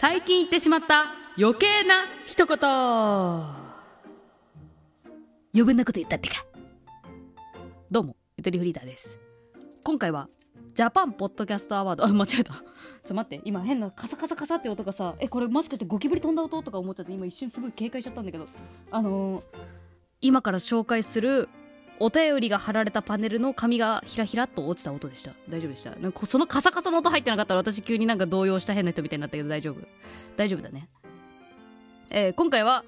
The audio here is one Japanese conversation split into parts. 最近言ってしまった余計な一言。余分なこと言ったってか。どうも、ゆとりフリーダーです。今回はジャパンポッドキャストアワード、間違えた。ちょっと待って、今変なカサカサカサって音がさ、これもしかしてゴキブリ飛んだ音とか思っちゃって、今一瞬すごい警戒しちゃったんだけど、今から紹介するお便りが貼られたパネルの紙がひらひらっと落ちた音でした。大丈夫でした？なんかそのカサカサの音入ってなかったら、私急になんか動揺した変な人みたいになったけど、大丈夫だね。今回は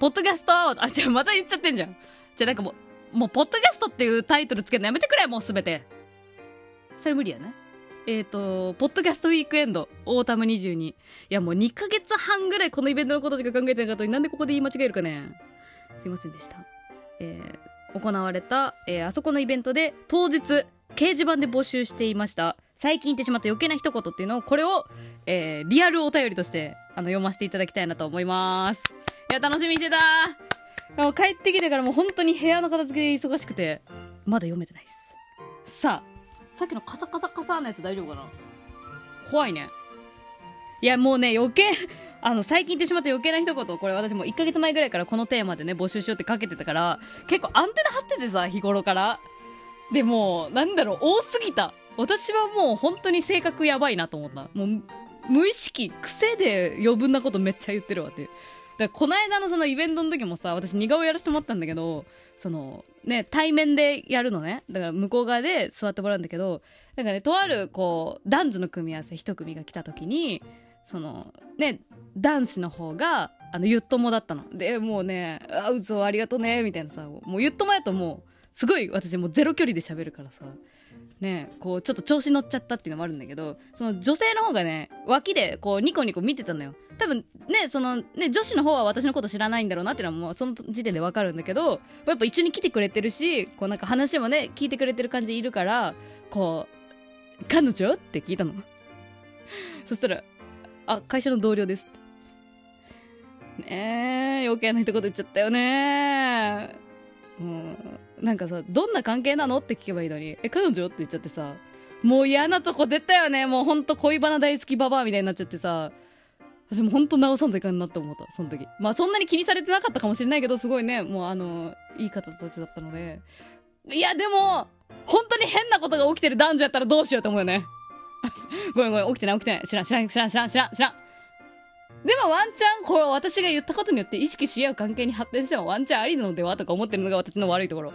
ポッドキャストアワード、じゃあまた言っちゃってんじゃん。じゃあなんかもうポッドキャストっていうタイトルつけるのやめてくれ。もうすべてそれ無理やね。ポッドキャストウィークエンドオータム22。いや、もう2ヶ月半ぐらいこのイベントのことしか考えてなかったのに、なんでここで言い間違えるかね。すいませんでした。行われた、あそこのイベントで当日掲示板で募集していました最近言ってしまった余計な一言っていうのを、これを、リアルお便りとして読ませていただきたいなと思います。いや、楽しみにしてたー。もう帰ってきてからもう本当に部屋の片付けで忙しくてまだ読めてないです。さあ、さっきのカサカサカサのやつ大丈夫かな。怖いね。いや、もうね、余計最近言ってしまった余計な一言、これ私も1ヶ月前ぐらいからこのテーマでね募集しようってかけてたから、結構アンテナ張っててさ、日頃から。でもなんだろう、多すぎた。私はもう本当に性格やばいなと思った。もう無意識、癖で余分なことめっちゃ言ってるわっていう。だからこの間のそのイベントの時もさ、私似顔絵やらせてもらったんだけど、そのね、対面でやるのね。だから向こう側で座ってもらうんだけど、なんかね、とあるこう男女の組み合わせ一組が来た時に、そのね、男子の方がゆっともだったので、もうね、あ、うそありがとねみたいなさ、もうゆっともやともうすごい私もうゼロ距離で喋るからさね、こうちょっと調子乗っちゃったっていうのもあるんだけど、その女性の方がね、脇でこうニコニコ見てたのよ。多分ね、そのね、女子の方は私のこと知らないんだろうなっていうのはもうその時点でわかるんだけど、やっぱ一緒に来てくれてるし、こうなんか話もね聞いてくれてる感じでいるから、こう彼女って聞いたの。そしたら、あ、会社の同僚ですね。え、余計な一言言っちゃったよね。なんかさ、どんな関係なのって聞けばいいのに、彼女って言っちゃってさ、もう嫌なとこ出たよね。もうほんと恋バナ大好きババアみたいになっちゃってさ、私もほんと直さんといかんなって思った、その時。まあそんなに気にされてなかったかもしれないけど、すごいね、もういい方たちだったので。いや、でも本当に変なことが起きてる男女やったらどうしようと思うよね。ごめん、起きてない、知らん。でもワンチャン、これ私が言ったことによって意識し合う関係に発展してもワンチャンありなのではとか思ってるのが私の悪いところ。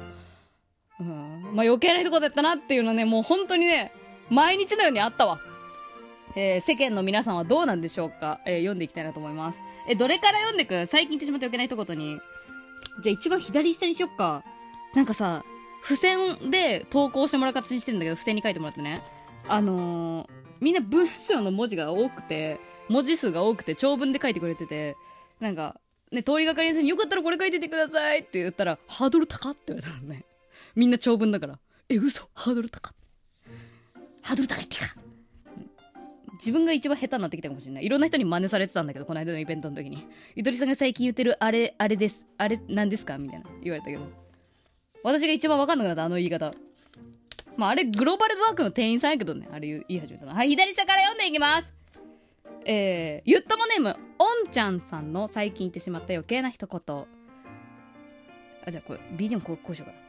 まあ余計なとこだったなっていうのね、もう本当にね、毎日のようにあったわ。世間の皆さんはどうなんでしょうか。読んでいきたいなと思います。どれから読んでく？最近言ってしまった余計な一言に。じゃあ一番左下にしよっか。なんかさ、付箋で投稿してもらう形にしてるんだけど、付箋に書いてもらってね。みんな文章の文字が多くて、文字数が多くて長文で書いてくれてて、なんかね、通りがかりの人によかったらこれ書いててくださいって言ったら、ハードル高って言われたのね。みんな長文だから。嘘、ハードル高いってか。自分が一番下手になってきたかもしれない。いろんな人に真似されてたんだけど、この間のイベントの時に、ゆとりさんが最近言ってるあれです、あれなんですかみたいな言われたけど、私が一番分かんなくなった、言い方。まああれグローバルワークの店員さんやけどね、あれ言い始めたの。はい、左下から読んでいきます。ゆっともネームおんちゃんさんの最近言ってしまった余計な一言。じゃあこれ BGM こうしようかな。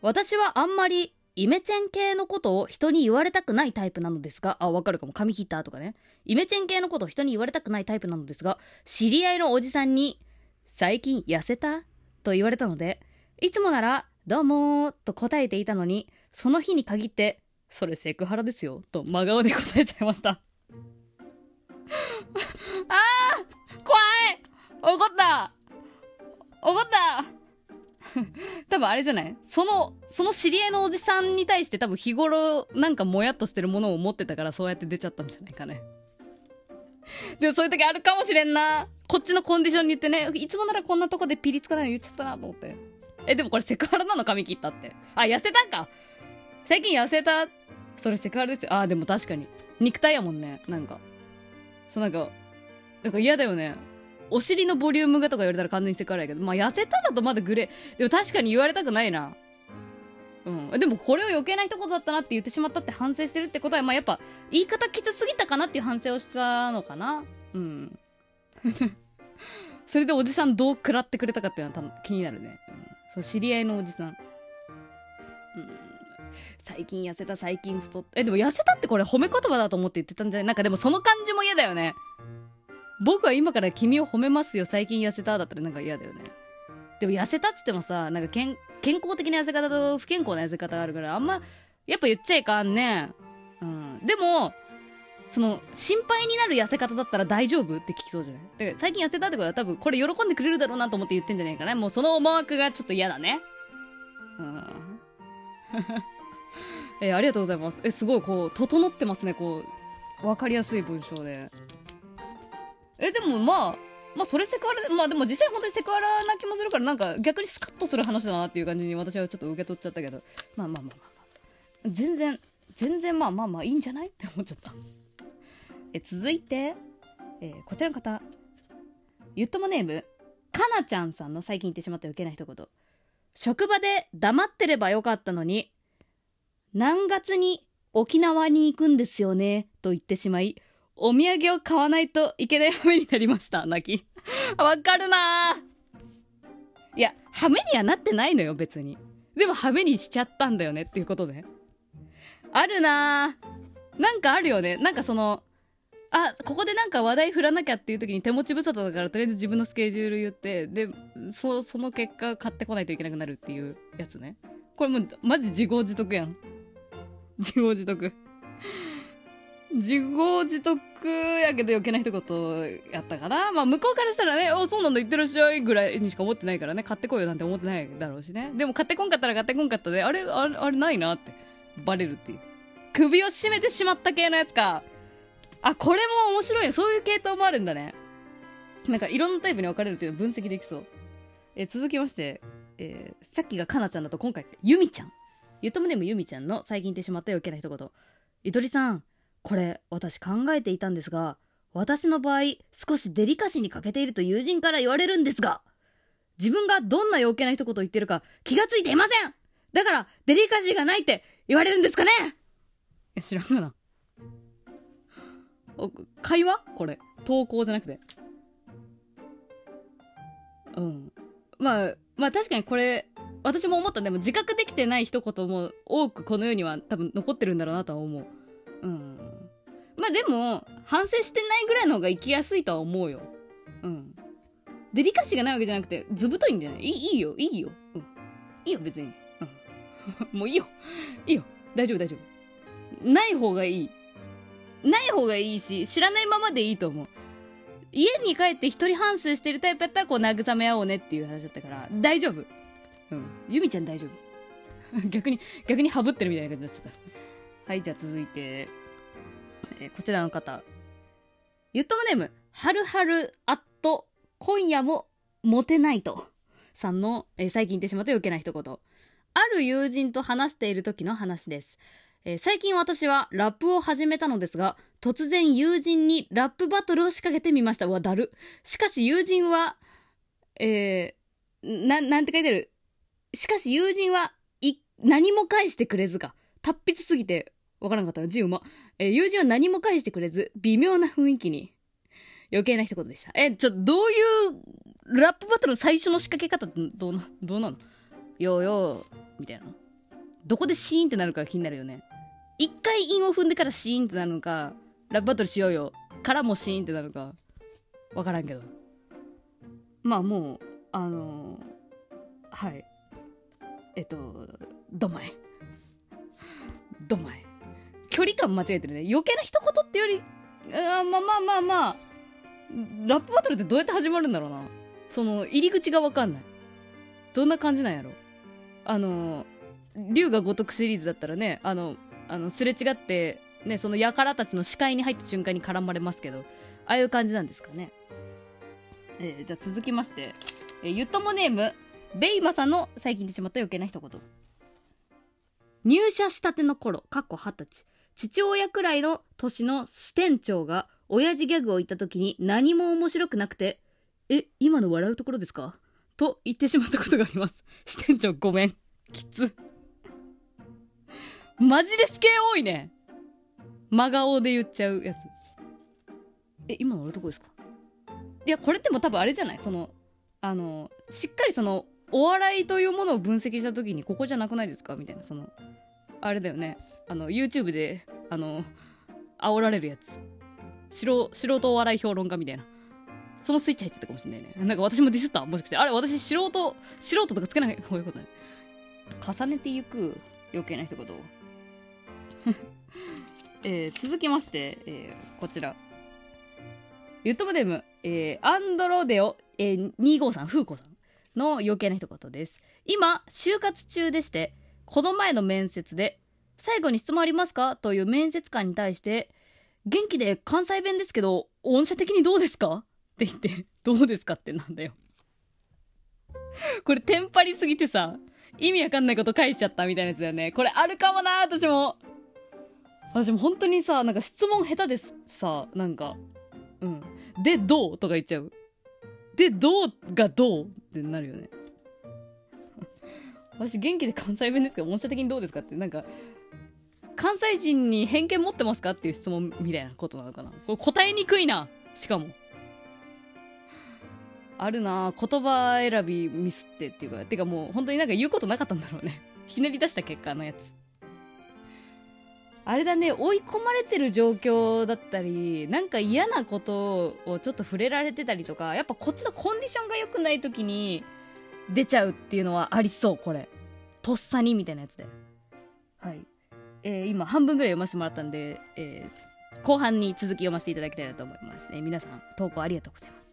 私はあんまりイメチェン系のことを人に言われたくないタイプなのですが、わかるかも。髪切ったとかね。イメチェン系のことを人に言われたくないタイプなのですが、知り合いのおじさんに最近痩せたと言われたので、いつもならどうもーと答えていたのに、その日に限ってそれセクハラですよと真顔で答えちゃいました怖い。怒った多分あれじゃない、その知り合いのおじさんに対して多分日頃なんかもやっとしてるものを持ってたから、そうやって出ちゃったんじゃないかね。でもそういう時あるかもしれんな。こっちのコンディションに言ってね、いつもならこんなとこでピリつかないの言っちゃったなと思って。でもこれセクハラなの？髪切ったって。痩せたか、最近痩せた、それセクハラですよ。でも確かに肉体やもんね。なんか嫌だよね。お尻のボリュームがとか言われたら完全にセクハラやけど、まあ痩せただとまだグレー。でも確かに言われたくないな。うん、でもこれを余計な一言だったなって言ってしまったって反省してるってことは、まあ、やっぱ言い方きつすぎたかなっていう反省をしたのかな、うんそれでおじさんどう食らってくれたかっていうのは気になるね、うん、そう知り合いのおじさん、うん、最近痩せた最近太った、でも痩せたってこれ褒め言葉だと思って言ってたんじゃない、なんかでもその感じも嫌だよね。僕は今から君を褒めますよ最近痩せただったらなんか嫌だよね。でも痩せたっつってもさ、なんか健康的な痩せ方と不健康な痩せ方があるからあんまやっぱ言っちゃいかんね、うん、でもその心配になる痩せ方だったら大丈夫って聞きそうじゃない。だから最近痩せたってことは多分これ喜んでくれるだろうなと思って言ってんじゃないかな。もうその思惑がちょっと嫌だね、うんありがとうございます。すごいこう整ってますね、こう分かりやすい文章で。でもまあそれセクハラ、まあでも実際本当にセクハラな気もするから、なんか逆にスカッとする話だなっていう感じに私はちょっと受け取っちゃったけど、まあ全然まあいいんじゃないって思っちゃった続いて、こちらの方、ゆっともネームかなちゃんさんの最近言ってしまったウケない一言。職場で黙ってればよかったのに、何月に沖縄に行くんですよねと言ってしまい、お土産を買わないといけない羽目になりました。泣きわかるなー。いや羽目にはなってないのよ別に、でも羽目にしちゃったんだよねっていうことね。あるなー、なんかあるよね。なんかそのここでなんか話題振らなきゃっていう時に手持ち無沙汰だからとりあえず自分のスケジュール言って、でその結果買ってこないといけなくなるっていうやつね。これもうマジ自業自得やん。自業自得自業自得やけど余計な一言やったかな。まあ向こうからしたらね、おそうなんだ言ってらっしゃいぐらいにしか思ってないからね、買ってこいよなんて思ってないだろうしね。でも買ってこんかったら買ってこんかったで、あれないなってバレるっていう、首を絞めてしまった系のやつか。これも面白いね、そういう系統もあるんだね。なんかいろんなタイプに分かれるっていうの分析できそう。続きまして、さっきがかなちゃんだと今回ゆみちゃん、ゆとむねむゆみちゃんの最近言ってしまった余計な一言。ゆとりさん、これ私考えていたんですが、私の場合少しデリカシーに欠けていると友人から言われるんですが、自分がどんな余計な一言を言ってるか気がついていません。だからデリカシーがないって言われるんですかね。知らんがな。会話？これ投稿じゃなくて、うん、まあ確かにこれ私も思った。でも自覚できてない一言も多くこの世には多分残ってるんだろうなとは思う。うん、まあでも反省してないぐらいの方が生きやすいとは思うよ、うん、デリカシーがないわけじゃなくてずぶといんじゃない？いいよ、うん、いいよ別に、うん、もういいよ大丈夫、ない方がいいし知らないままでいいと思う。家に帰って一人反省してるタイプやったらこう慰め合おうねっていう話だったから大丈夫、うん、ゆみちゃん大丈夫逆にハブってるみたいな感じになっちゃったはい、じゃあ続いて、こちらの方、ゆっともネームはるはる今夜もモテないとさんの、最近言ってしまった余計な一言。ある友人と話している時の話です、最近私はラップを始めたのですが、突然友人にラップバトルを仕掛けてみました。うわだる。しかし友人は、なんて書いてある。しかし友人は何も返してくれずか達筆すぎてわからんかった。字うま。友人は何も返してくれず、微妙な雰囲気に。余計な一言でした。どういう、ラップバトル最初の仕掛け方ってどうなのよみたいな。どこでシーンってなるか気になるよね。一回韻を踏んでからシーンってなるのか、ラップバトルしようよからもシーンってなるのか、わからんけど。まあもう、はい。どんまい距離感間違えてるね。余計な一言ってよりまあラップバトルってどうやって始まるんだろうな。その入り口が分かんない。どんな感じなんやろ。龍が如くシリーズだったらね、すれ違ってね、その輩たちの視界に入った瞬間に絡まれますけど、ああいう感じなんですかね。じゃあ続きまして、ゆともネームベイマさんの最近言ってしまった余計な一言。入社したての頃、20歳、父親くらいの年の支店長が親父ギャグを言った時に何も面白くなくて、今の笑うところですかと言ってしまったことがあります。支店長ごめん。きつマジレス系多いね。真顔で言っちゃうやつ。今の俺どこですか？いや、これっても多分あれじゃない？その、しっかりその、お笑いというものを分析したときに、ここじゃなくないですかみたいな、その、あれだよね。YouTube で、煽られるやつ。素人お笑い評論家みたいな。そのスイッチ入っちゃったかもしれないね。なんか私もディスったもしかして。あれ、私素人とかつけない方がいいことない。重ねていく余計な一言を。続きまして、こちら。ゆっともデム、アンドロデオ、253、フーコさんの余計な一言です。今、就活中でして、この前の面接で、最後に質問ありますかという面接官に対して、元気で関西弁ですけど、音声的にどうですかって言って、どうですかってなんだよ。これ、テンパりすぎてさ、意味わかんないこと返しちゃったみたいなやつだよね。これあるかもな、私も。私も本当にさ、なんか質問下手ですさ、なんか、うん。で、どうとか言っちゃう。で、どうがどうってなるよね。私、元気で関西弁ですけど、音声的にどうですかって、なんか、関西人に偏見持ってますかっていう質問みたいなことなのかな。これ答えにくいな、しかも。あるな、言葉選びミスってっていうか、てかもう本当になんか言うことなかったんだろうね。ひねり出した結果のやつ。あれだね、追い込まれてる状況だったり、なんか嫌なことをちょっと触れられてたりとか、やっぱこっちのコンディションが良くない時に出ちゃうっていうのはありそう、これ。とっさにみたいなやつで。はい。今半分ぐらい読ませてもらったんで、後半に続き読ませていただきたいなと思います。皆さん、投稿ありがとうございます。